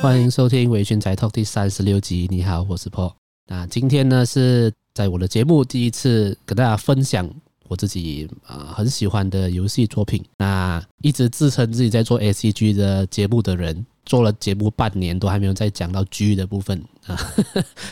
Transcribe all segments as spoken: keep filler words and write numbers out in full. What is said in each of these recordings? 欢迎收听微醺宅 Talk 第三十六集。你好，我是 Paul。 那今天呢是在我的节目第一次跟大家分享我自己、呃、很喜欢的游戏作品。那一直自称自己在做 A C G 的节目的人，做了节目半年都还没有再讲到 G 的部分啊，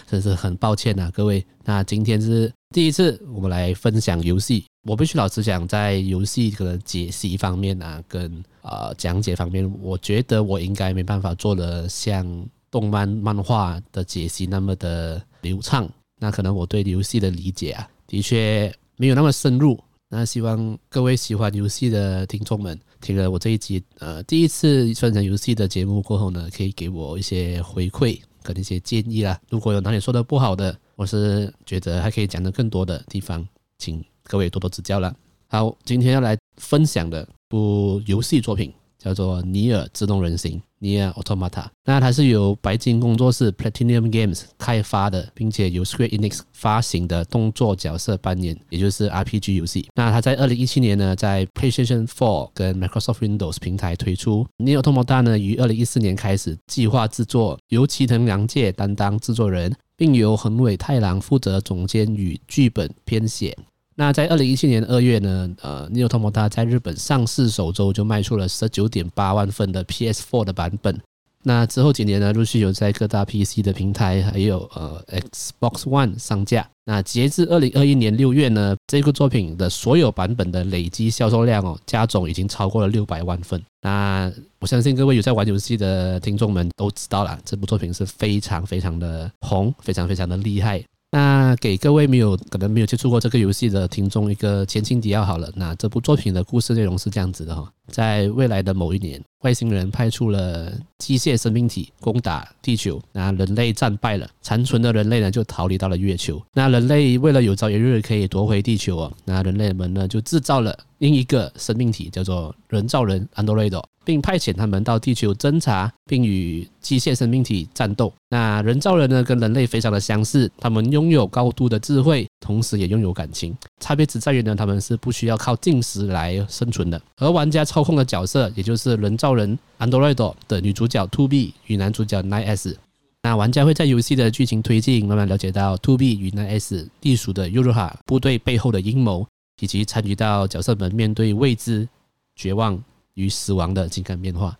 真是很抱歉啊，各位。那今天是第一次我们来分享游戏，我必须老实讲，在游戏可能解析方面啊，跟呃讲解方面，我觉得我应该没办法做得像动漫漫画的解析那么的流畅。那可能我对游戏的理解啊，的确没有那么深入。那希望各位喜欢游戏的听众们听了我这一集呃第一次分享游戏的节目过后呢，可以给我一些回馈跟一些建议啦。如果有哪里说的不好的，我是觉得还可以讲的更多的地方，请各位多多指教啦。好，今天要来分享的部游戏作品叫做NieR自动人形 NieR Automata。 那它是由白金工作室 Platinum Games 开发的，并且由 Square Enix 发行的动作角色扮演，也就是 R P G 游戏。那它在二零一七年呢，在 PlayStation 四 跟 Microsoft Windows 平台推出。 NieR Automata 呢于二零一四年开始计划制作，由齐藤良介担当制作人，并由横尾太郎负责总监与剧本编写。那在二零一七年二月呢，呃 NieR Automata 在日本上市首周就卖出了 十九点八万份的 P S 四 的版本。那之后几年呢，陆续有在各大 P C 的平台还有呃 Xbox One 上架。那截至二零二一年六月呢，这部作品的所有版本的累积销售量哦，加总已经超过了六百万份。那我相信各位有在玩游戏的听众们都知道啦，这部作品是非常非常的红，非常非常的厉害。那给各位没有可能没有接触过这个游戏的听众一个前情提要好了。那这部作品的故事内容是这样子的、哦、在未来的某一年，外星人派出了机械生命体攻打地球，那人类战败了，残存的人类呢就逃离到了月球。那人类为了有朝一日可以夺回地球、哦、那人类们呢就制造了另一个生命体，叫做人造人 Android， 并派遣他们到地球侦察，并与机械生命体战斗。那人造人呢跟人类非常的相似，他们拥有高度的智慧，同时也拥有感情，差别只在于呢他们是不需要靠进食来生存的。而玩家操控的角色，也就是人造人 Android 的女主角 二 B 与男主角 nine S。 那玩家会在游戏的剧情推进慢慢了解到 二 B 与 nine S 隶属的 YoRHa 部队背后的阴谋，以及参与到角色们面对未知、绝望与死亡的情感变化。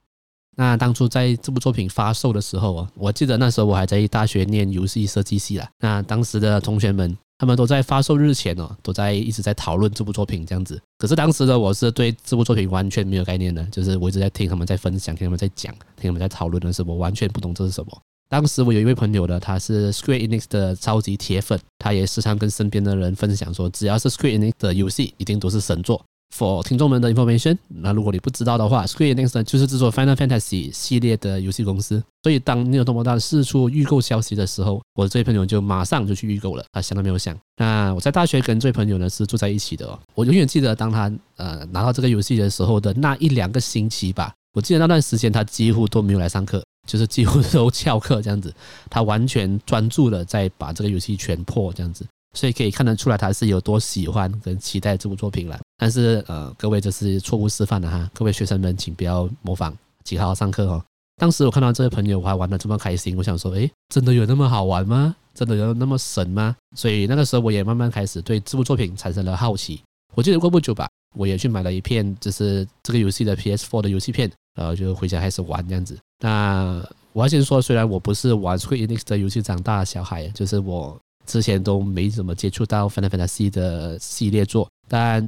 那当初在这部作品发售的时候、啊、我记得那时候我还在大学念游戏设计系啦。那当时的同学们他们都在发售日前、哦、都在一直在讨论这部作品这样子。可是当时的我是对这部作品完全没有概念的，就是我一直在听他们在分享，听他们在讲，听他们在讨论的时候，我完全不懂这是什么。当时我有一位朋友呢，他是 Square Enix 的超级铁粉，他也时常跟身边的人分享说，只要是 Square Enix 的游戏一定都是神作。 for 听众们的 information， 那如果你不知道的话， Square Enix 呢就是制作 Final Fantasy 系列的游戏公司。所以当NieR Automata释出预购消息的时候，我这位朋友就马上就去预购了，他想都没有想。那我在大学跟这位朋友呢是住在一起的、哦、我永远记得当他、呃、拿到这个游戏的时候的那一两个星期吧，我记得那段时间他几乎都没有来上课，就是几乎都翘课这样子，他完全专注了在把这个游戏全破这样子，所以可以看得出来他是有多喜欢跟期待这部作品了。但是呃，各位这是错误示范了哈，各位学生们请不要模仿，请好好上课哦。当时我看到这位朋友我还玩得这么开心，我想说诶，真的有那么好玩吗？真的有那么神吗？所以那个时候我也慢慢开始对这部作品产生了好奇。我记得过不久吧，我也去买了一片就是这个游戏的 P S 四 的游戏片，然后就回家开始玩这样子。那我要先说，虽然我不是玩 Square Enix 的游戏长大的小孩，就是我之前都没怎么接触到 Final Fantasy 的系列作，但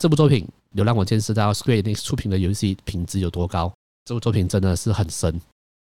这部作品有让我见识到 Square Enix 出品的游戏品质有多高。这部作品真的是很神。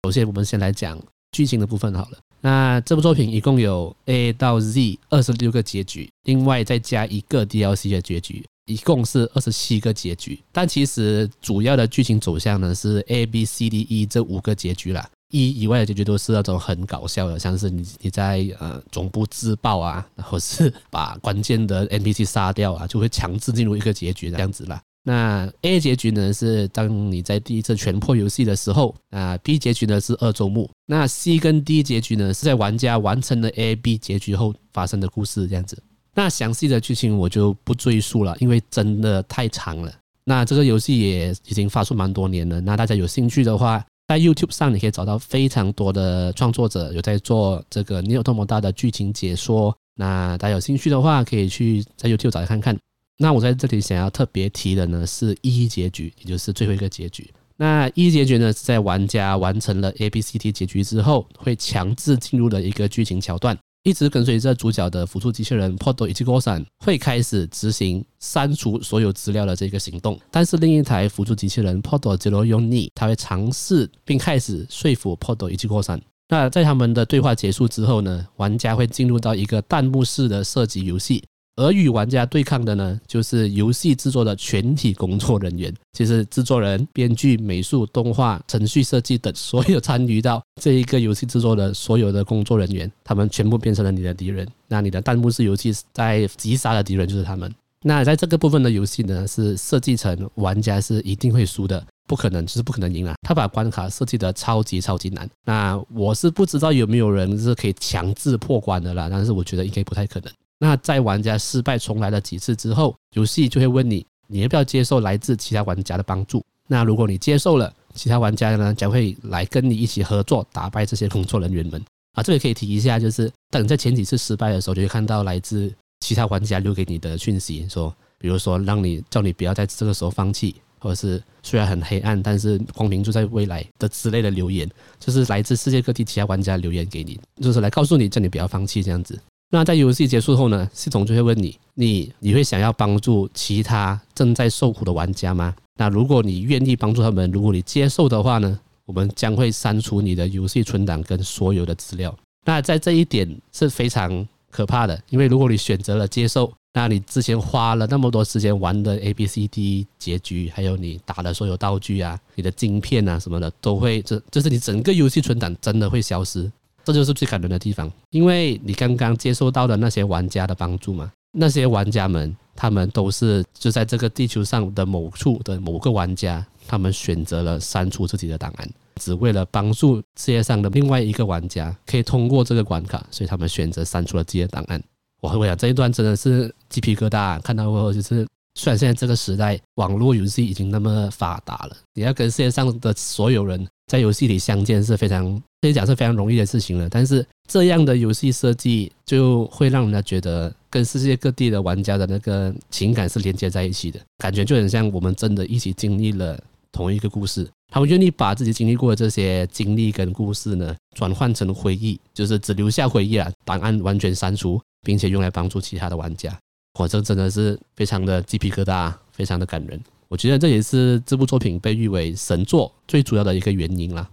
首先我们先来讲剧情的部分好了。那这部作品一共有 A 到 Z 二十六个结局，另外再加一个 D L C 的结局，一共是二十七个结局。但其实主要的剧情走向呢是 A B C D E 这五个结局啦。E 以外的结局都是那种很搞笑的，像是 你, 你在、呃、总部自爆啊，或是把关键的 N P C 杀掉啊，就会强制进入一个结局这样子啦。那 A 结局呢是当你在第一次全破游戏的时候，那 B 结局呢是二周目，那 C 跟 D 结局呢是在玩家完成了 A、B 结局后发生的故事这样子。那详细的剧情我就不赘述了，因为真的太长了。那这个游戏也已经发售蛮多年了，那大家有兴趣的话在 YouTube 上你可以找到非常多的创作者有在做这个 NieR: Automata 的剧情解说，那大家有兴趣的话可以去在 YouTube 找来看看。那我在这里想要特别提的呢是一结局，也就是最后一个结局。那一结局呢是在玩家完成了 A B C D 结局之后会强制进入的一个剧情桥段，一直跟随着主角的辅助机器人 Porto Ichigo-san 会开始执行删除所有资料的这个行动，但是另一台辅助机器人 Porto Zero Yoni 他会尝试并开始说服 Porto Ichigo-san。 那在他们的对话结束之后呢，玩家会进入到一个弹幕式的射击游戏，而与玩家对抗的呢就是游戏制作的全体工作人员，其实制作人、编剧、美术、动画、程序设计等所有参与到这一个游戏制作的所有的工作人员，他们全部变成了你的敌人。那你的弹幕式游戏在击杀的敌人就是他们。那在这个部分的游戏呢是设计成玩家是一定会输的，不可能，就是不可能赢了。他把关卡设计的超级超级难，那我是不知道有没有人是可以强制破关的啦，但是我觉得应该不太可能。那在玩家失败重来了几次之后，游戏就会问你你要不要接受来自其他玩家的帮助，那如果你接受了，其他玩家呢将会来跟你一起合作打败这些工作人员们啊。这里可以提一下，就是当你在前几次失败的时候就会看到来自其他玩家留给你的讯息，说比如说让你叫你不要在这个时候放弃，或者是虽然很黑暗但是光明就在未来的之类的留言，就是来自世界各地其他玩家留言给你，就是来告诉你叫你不要放弃这样子。那在游戏结束后呢，系统就会问你你你会想要帮助其他正在受苦的玩家吗？那如果你愿意帮助他们，如果你接受的话呢，我们将会删除你的游戏存档跟所有的资料。那在这一点是非常可怕的，因为如果你选择了接受，那你之前花了那么多时间玩的 A B C D 结局，还有你打的所有道具啊，你的晶片啊什么的都会，就是你整个游戏存档真的会消失。这就是最感人的地方，因为你刚刚接受到的那些玩家的帮助嘛，那些玩家们他们都是就在这个地球上的某处的某个玩家，他们选择了删除自己的档案，只为了帮助世界上的另外一个玩家可以通过这个关卡，所以他们选择删除了自己的档案。我会讲这一段真的是鸡皮疙瘩，看到后就是虽然现在这个时代网络游戏已经那么发达了，你要跟世界上的所有人在游戏里相见是非常可以讲是非常容易的事情了，但是这样的游戏设计就会让人家觉得跟世界各地的玩家的那个情感是连接在一起的，感觉就很像我们真的一起经历了同一个故事，他们愿意把自己经历过的这些经历跟故事呢转换成回忆，就是只留下回忆啦，档案完全删除并且用来帮助其他的玩家。哇，这真的是非常的鸡皮疙瘩，非常的感人。我觉得这也是这部作品被誉为神作最主要的一个原因啦。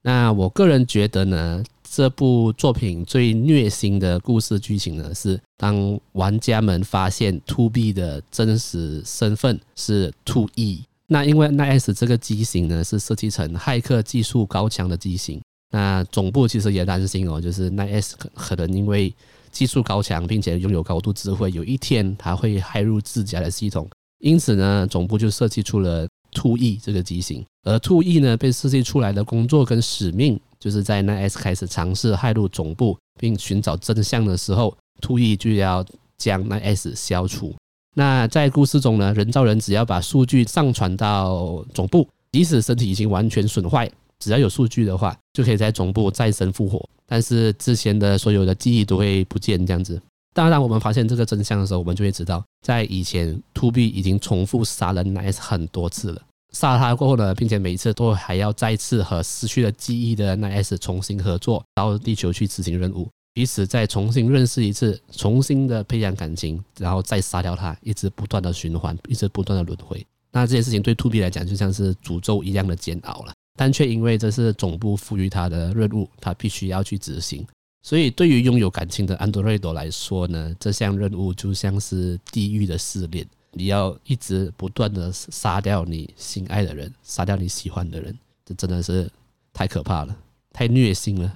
那我个人觉得呢，这部作品最虐心的故事剧情呢，是当玩家们发现 二 B 的真实身份是 二 E。 那因为 nine S 这个机型呢是设计成骇客技术高强的机型，那总部其实也担心哦，就是 nine S 可能因为技术高强并且拥有高度智慧，有一天它会骇入自家的系统，因此呢总部就设计出了 二 E 这个机型。而 二 E 呢被设计出来的工作跟使命，就是在 nine S 开始尝试骇入总部并寻找真相的时候， 二 E 就要将 nine S 消除。那在故事中呢，人造人只要把数据上传到总部，即使身体已经完全损坏，只要有数据的话就可以在总部再生复活，但是之前的所有的记忆都会不见这样子。当然我们发现这个真相的时候，我们就会知道在以前 二 B 已经重复杀了 nine S 很多次了，杀他过后呢，并且每次都还要再次和失去了记忆的 nine S 重新合作到地球去执行任务，彼此再重新认识一次，重新的培养感情，然后再杀掉他，一直不断的循环，一直不断的轮回。那这件事情对 二 B 来讲就像是诅咒一样的煎熬了，但却因为这是总部赋予他的任务，他必须要去执行。所以对于拥有感情的安德瑞多来说呢，这项任务就像是地狱的试炼，你要一直不断的杀掉你心爱的人，杀掉你喜欢的人，这真的是太可怕了，太虐心了。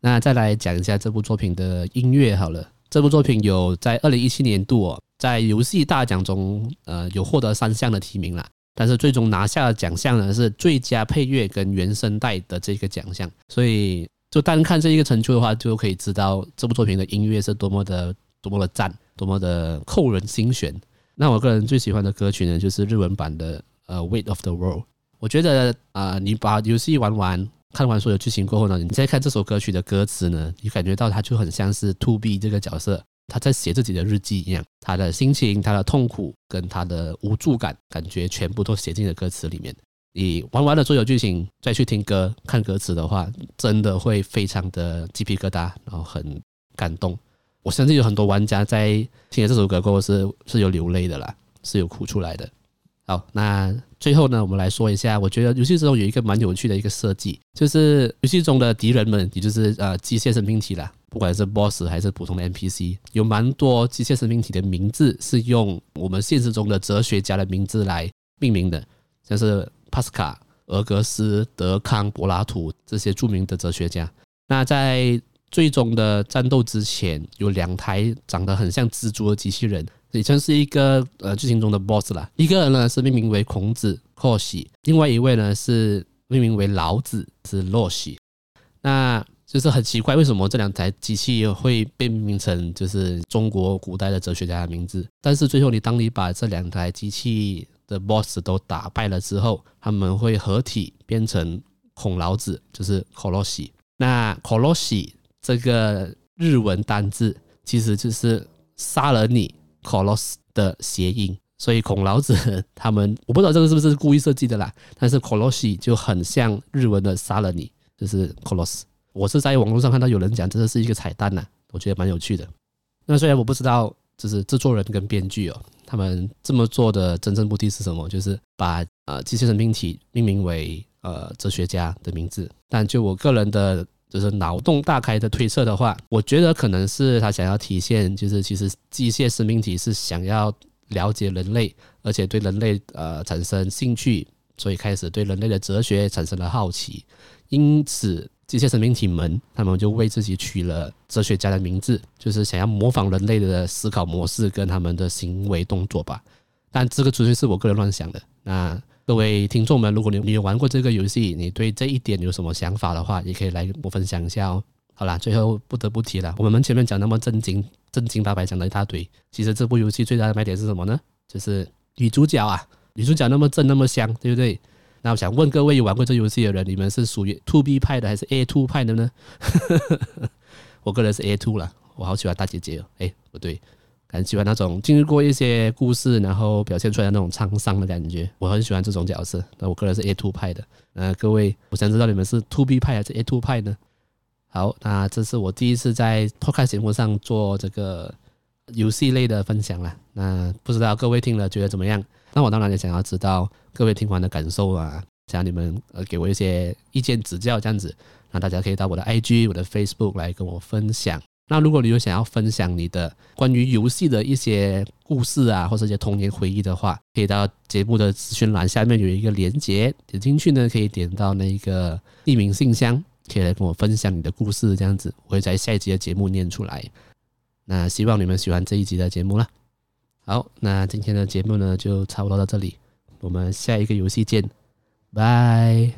那再来讲一下这部作品的音乐好了。这部作品有在二零一七年度、哦、在游戏大奖中、呃、有获得三项的提名啦，但是最终拿下的奖项呢是最佳配乐跟原声带的这个奖项。所以就单看这一个成就的话，就可以知道这部作品的音乐是多么的多么的赞，多么的扣人心弦。那我个人最喜欢的歌曲呢就是日文版的呃 Weight of the World。我觉得、呃、你把游戏玩完看完所有剧情过后呢，你再看这首歌曲的歌词呢，你感觉到它就很像是 二 B 这个角色他在写自己的日记一样，他的心情他的痛苦跟他的无助感感觉全部都写进了歌词里面。你玩完了所有剧情再去听歌看歌词的话，真的会非常的鸡皮疙瘩，然后很感动。我相信有很多玩家在听了这首歌过后 是, 是有流泪的啦，是有哭出来的。好，那最后呢，我们来说一下，我觉得游戏中有一个蛮有趣的一个设计，就是游戏中的敌人们，也就是呃机械生命体啦，不管是 boss 还是普通的 N P C， 有蛮多机械生命体的名字是用我们现实中的哲学家的名字来命名的，像是帕斯卡、俄格斯、德康、柏拉图这些著名的哲学家。那在最终的战斗之前，有两台长得很像蜘蛛的机器人，也算是一个呃剧情中的 boss 啦。一个人呢是命名为孔子 Koshi， 另外一位呢是命名为老子，是 Loshi。 那就是很奇怪为什么这两台机器会被命名成就是中国古代的哲学家的名字，但是最后你当你把这两台机器的 boss 都打败了之后，他们会合体变成孔老子，就是 Koroshi。 那 Koroshi 这个日文单字其实就是杀了你 Koros 的谐音，所以孔老子他们，我不知道这个是不是故意设计的啦，但是 Koroshi 就很像日文的杀了你，就是 Koros。 我是在网络上看到有人讲这是一个彩蛋啦、啊、我觉得蛮有趣的。那虽然我不知道就是制作人跟编剧哦，他们这么做的真正目的是什么，就是把、呃、机械生命体命名为、呃、哲学家的名字，但就我个人的就是脑洞大开的推测的话，我觉得可能是他想要体现就是其实机械生命体是想要了解人类，而且对人类、呃、产生兴趣，所以开始对人类的哲学产生了好奇，因此机械生命体们他们就为自己取了哲学家的名字，就是想要模仿人类的思考模式跟他们的行为动作吧。但这个纯粹是我个人乱想的。那各位听众们，如果 你, 你有玩过这个游戏，你对这一点有什么想法的话，也可以来我分享一下哦。好啦，最后不得不提了，我们前面讲那么正经正经八百讲了一大堆，其实这部游戏最大的卖点是什么呢？就是女主角啊，女主角那么正那么香，对不对？那我想问各位有玩过这游戏的人，你们是属于 二 B 派的还是 A 二 派的呢？我个人是 A 二 啦，我好喜欢大姐姐哦，哎，不对，很喜欢那种经历过一些故事然后表现出来的那种沧桑的感觉，我很喜欢这种角色。那我个人是 A 二 派的，那各位我想知道你们是 二 B 派还是 A 二 派呢？好，那这是我第一次在 Podcast 节目上做这个游戏类的分享啦，那不知道各位听了觉得怎么样？那我当然也想要知道各位听完的感受啊，想要你们给我一些意见指教这样子。那大家可以到我的 I G 我的 Facebook 来跟我分享。那如果你有想要分享你的关于游戏的一些故事啊，或者一些童年回忆的话，可以到节目的资讯栏下面有一个连结，点进去呢可以点到那个匿名信箱，可以来跟我分享你的故事这样子，我会在下一集的节目念出来。那希望你们喜欢这一集的节目啦。好，那今天的节目呢就差不多到这里，我们下一个游戏见，拜。